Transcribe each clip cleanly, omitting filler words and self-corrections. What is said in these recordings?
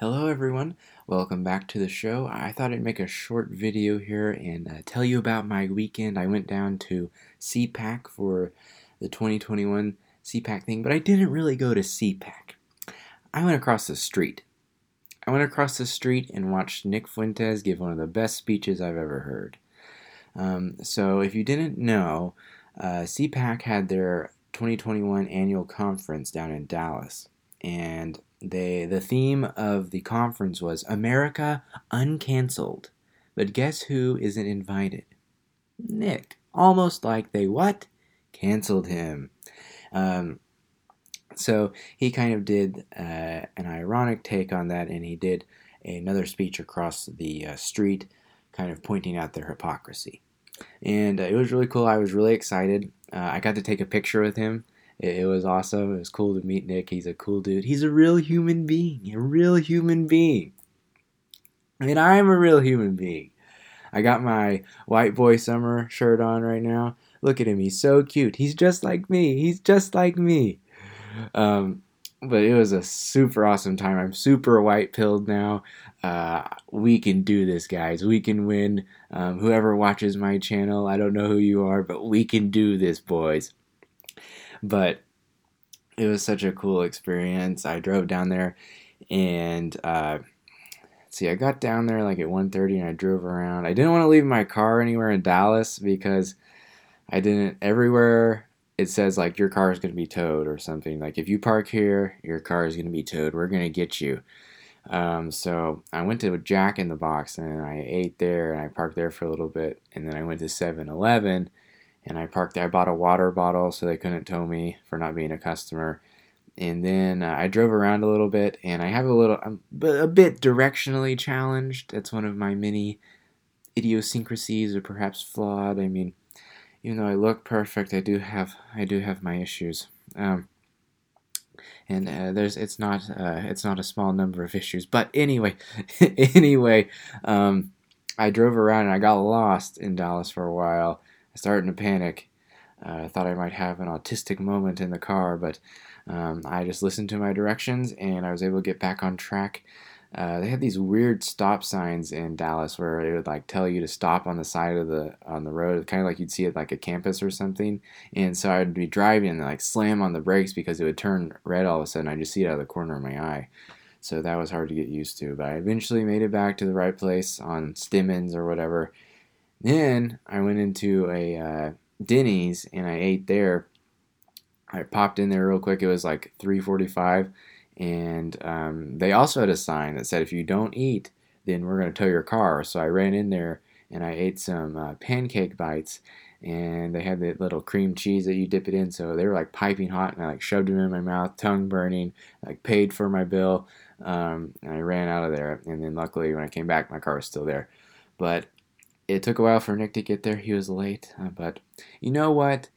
Hello everyone, welcome back to the show. I thought I'd make a short video here and tell you about my weekend. I went down to CPAC for the 2021 CPAC thing, but I didn't really go to CPAC. I went across the street. And watched Nick Fuentes give one of the best speeches I've ever heard. So if you didn't know, CPAC had their 2021 annual conference down in Dallas, and the theme of the conference was America Uncancelled. But guess who isn't invited? Nick. Almost like they what? Canceled him. So he kind of did an ironic take on that, and he did another speech across the street, kind of pointing out their hypocrisy. And it was really cool. I was really excited. I got to take a picture with him. It was awesome. It was cool to meet Nick. He's a cool dude. He's a real human being. I mean, I'm a real human being. I got my White Boy Summer shirt on right now. Look at him. He's so cute. He's just like me. But it was a super awesome time. I'm super white-pilled now. We can do this, guys. We can win. Whoever watches my channel, I don't know who you are, but we can do this, boys. But it was such a cool experience. I drove down there, and I got down there like at 1:30, and I drove around. I didn't want to leave my car anywhere in Dallas because everywhere it says like your car is going to be towed or something. Like if you park here, your car is going to be towed. We're going to get you. So I went to Jack in the Box, and I ate there, and I parked there for a little bit, and then I went to 7-Eleven. And I parked there. I bought a water bottle so they couldn't tow me for not being a customer. And then I drove around a little bit, and I have a bit directionally challenged. That's one of my many idiosyncrasies, or perhaps flawed. I mean, even though I look perfect, I do have my issues. It's not a small number of issues. But anyway, I drove around, and I got lost in Dallas for a while. Starting to panic. I thought I might have an autistic moment in the car, but I just listened to my directions, and I was able to get back on track. They had these weird stop signs in Dallas where it would like tell you to stop on the side of the road, kind of like you'd see it like a campus or something. And so I'd be driving and like slam on the brakes because it would turn red all of a sudden. I just see it out of the corner of my eye. So that was hard to get used to, but I eventually made it back to the right place on Stimmins or whatever. Then I went into a Denny's, and I ate there. I popped in there real quick. It was like 3:45, and they also had a sign that said, if you don't eat, then we're going to tow your car. So I ran in there, and I ate some pancake bites, and they had that little cream cheese that you dip it in. So they were like piping hot, and I like shoved them in my mouth, tongue burning, like paid for my bill, and I ran out of there. And then luckily when I came back, my car was still there. But it took a while for Nick to get there. He was late, but you know what?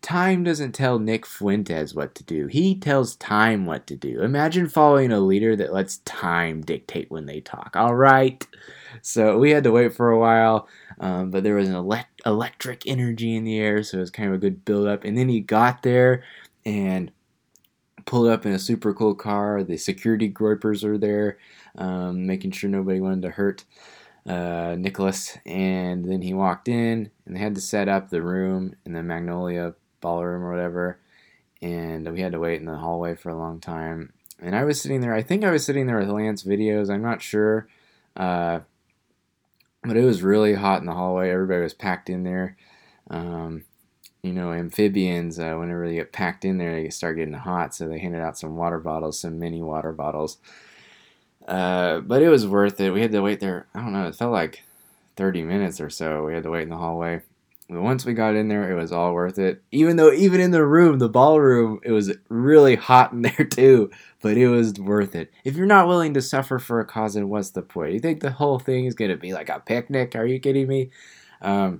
Time doesn't tell Nick Fuentes what to do. He tells time what to do. Imagine following a leader that lets time dictate when they talk. All right. So we had to wait for a while, but there was an electric energy in the air, so it was kind of a good build-up. And then he got there and pulled up in a super cool car. The security groypers were there, making sure nobody wanted to hurt Nicholas, and then he walked in, and they had to set up the room in the Magnolia Ballroom or whatever, and we had to wait in the hallway for a long time. And I was sitting there, with Lance Videos, I'm not sure, but it was really hot in the hallway. Everybody was packed in there. Amphibians, whenever they get packed in there, they start getting hot, so they handed out some water bottles, some mini water bottles. But it was worth it. We had to wait there, I don't know, it felt like 30 minutes or so. We had to wait in the hallway. But once we got in there, it was all worth it. Even in the room, the ballroom, it was really hot in there too. But it was worth it. If you're not willing to suffer for a cause, then what's the point? You think the whole thing is going to be like a picnic? Are you kidding me? But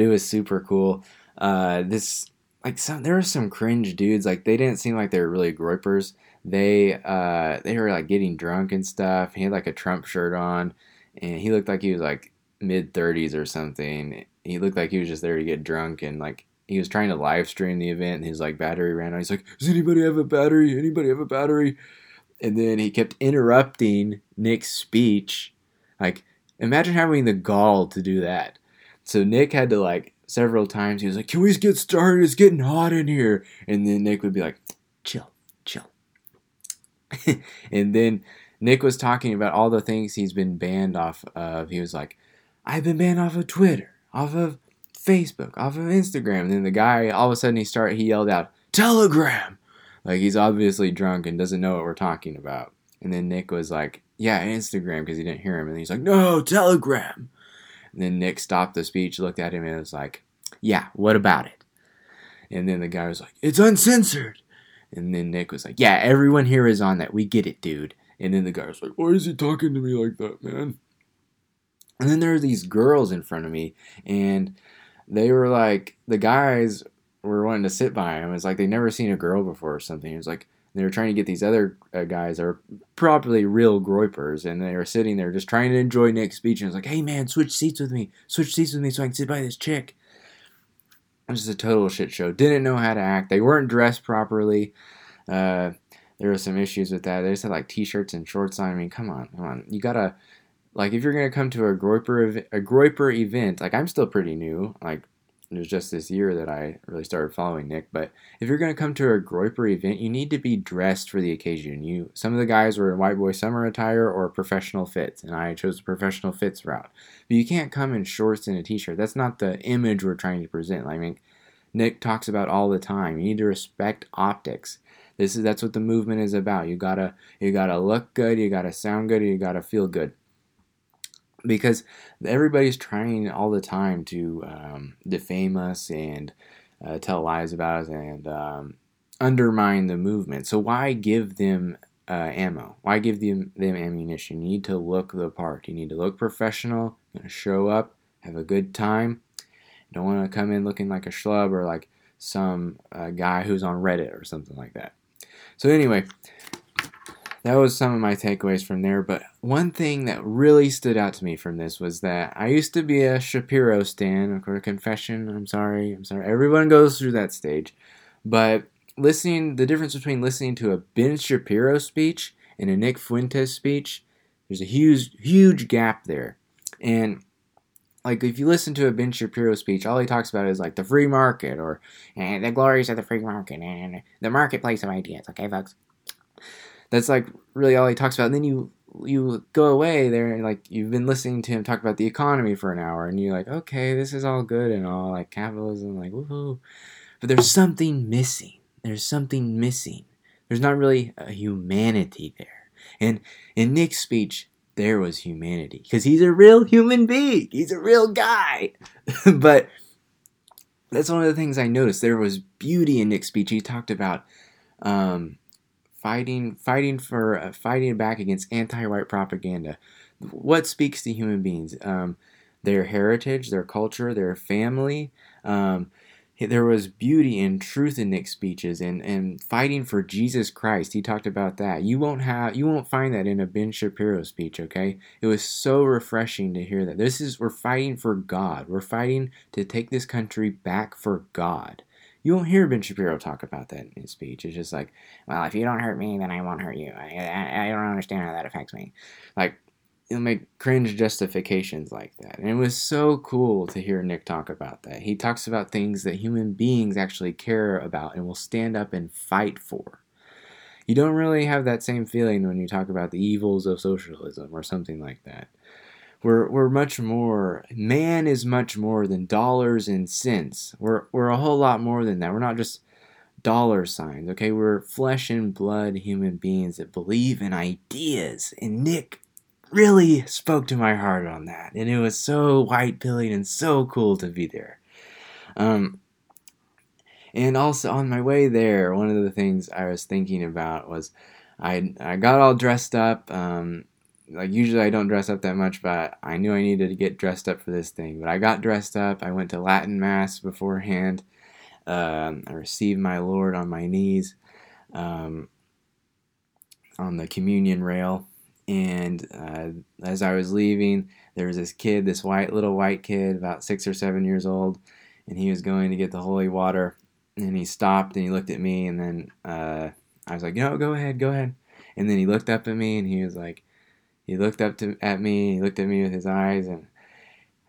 it was super cool. There were some cringe dudes. Like, they didn't seem like they were really groypers. They were like getting drunk and stuff. He had like a Trump shirt on, and he looked like he was like mid-30s or something. He looked like he was just there to get drunk, and like he was trying to live stream the event, and his like battery ran out. He's like, "Does anybody have a battery? Anybody have a battery?" And then he kept interrupting Nick's speech. Like, imagine having the gall to do that. So Nick had to, like, several times, he was like, "Can we get started? It's getting hot in here." And then Nick would be like, chill. And then Nick was talking about all the things he's been banned off of. He was like, "I've been banned off of Twitter, off of Facebook, off of Instagram." And then the guy, all of a sudden, he yelled out, "Telegram!" Like, he's obviously drunk and doesn't know what we're talking about. And then Nick was like, "Yeah, Instagram," because he didn't hear him. And he's like, "No, Telegram." And then Nick stopped the speech, looked at him, and was like, "Yeah, what about it?" And then the guy was like, "It's uncensored." And then Nick was like, "Yeah, everyone here is on that. We get it, dude." And then the guy was like, "Why is he talking to me like that, man?" And then there were these girls in front of me, and they were like, the guys were wanting to sit by him. It's like they'd never seen a girl before or something. It was like, they were trying to get these other guys that are probably real groypers, and they were sitting there just trying to enjoy Nick's speech. And it was like, "Hey, man, switch seats with me so I can sit by this chick." It was just a total shit show. Didn't know how to act. They weren't dressed properly. There were some issues with that. They just had, like, t-shirts and shorts on. I mean, come on. You gotta, like, if you're gonna come to a groyper event, like, I'm still pretty new. Like, it was just this year that I really started following Nick. But if you're going to come to a groyper event, you need to be dressed for the occasion. Some of the guys were in white boy summer attire or professional fits, and I chose the professional fits route. But you can't come in shorts and a t-shirt. That's not the image we're trying to present. I mean, Nick talks about all the time. You need to respect optics. That's what the movement is about. You gotta look good, you gotta sound good, you gotta feel good. Because everybody's trying all the time to defame us and tell lies about us and undermine the movement. So why give them ammo? Why give them ammunition? You need to look the part. You need to look professional, show up, have a good time. You don't want to come in looking like a schlub or like some guy who's on Reddit or something like that. So anyway, that was some of my takeaways from there, but one thing that really stood out to me from this was that I used to be a Shapiro stan, or confession, I'm sorry, everyone goes through that stage, but the difference between listening to a Ben Shapiro speech and a Nick Fuentes speech, there's a huge, huge gap there, and like, if you listen to a Ben Shapiro speech, all he talks about is, like, the free market, or the glories of the free market, and the marketplace of ideas, okay, folks? That's, like, really all he talks about. And then you go away there and, like, you've been listening to him talk about the economy for an hour. And you're like, okay, this is all good and all, like, capitalism, like, woohoo. But there's something missing. There's not really a humanity there. And in Nick's speech, there was humanity. Because he's a real human being. He's a real guy. But that's one of the things I noticed. There was beauty in Nick's speech. He talked about fighting back against anti-white propaganda. What speaks to human beings? Their heritage, their culture, their family. There was beauty and truth in Nick's speeches, and fighting for Jesus Christ. He talked about that. You won't find that in a Ben Shapiro speech. Okay, it was so refreshing to hear that. We're fighting for God. We're fighting to take this country back for God. You won't hear Ben Shapiro talk about that in his speech. It's just like, well, if you don't hurt me, then I won't hurt you. I don't understand how that affects me. Like, he'll make cringe justifications like that. And it was so cool to hear Nick talk about that. He talks about things that human beings actually care about and will stand up and fight for. You don't really have that same feeling when you talk about the evils of socialism or something like that. We're much more, man is much more than dollars and cents. We're a whole lot more than that. We're not just dollar signs, okay? We're flesh and blood human beings that believe in ideas. And Nick really spoke to my heart on that. And it was so white pilling and so cool to be there. And also on my way there, one of the things I was thinking about was I got all dressed up, like, usually I don't dress up that much, but I knew I needed to get dressed up for this thing. But I got dressed up. I went to Latin Mass beforehand. I received my Lord on my knees on the communion rail. And as I was leaving, there was this kid, this little white kid, about 6 or 7 years old. And he was going to get the holy water. And he stopped and he looked at me. And then I was like, no, go ahead. And then he looked up at me, and he was like, he looked at me with his eyes, and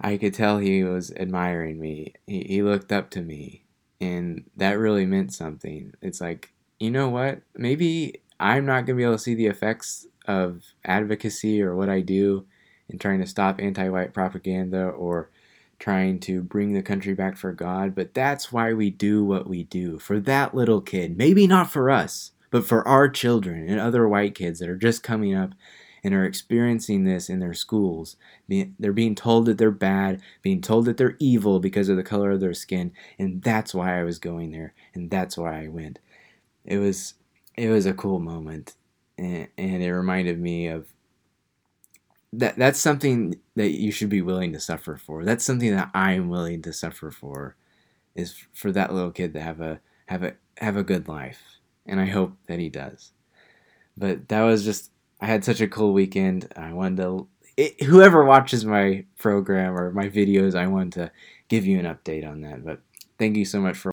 I could tell he was admiring me. He looked up to me, and that really meant something. It's like, you know what? Maybe I'm not going to be able to see the effects of advocacy or what I do in trying to stop anti-white propaganda or trying to bring the country back for God, but that's why we do what we do, for that little kid. Maybe not for us, but for our children and other white kids that are just coming up and are experiencing this in their schools. They're being told that they're bad, being told that they're evil because of the color of their skin, and that's why I was going there, and that's why I went. It was a cool moment, and it reminded me of that's something that you should be willing to suffer for. That's something that I'm willing to suffer for, is for that little kid to have a good life, and I hope that he does. But that was just, I had such a cool weekend. I wanted to, whoever watches my program or my videos, I wanted to give you an update on that. But thank you so much for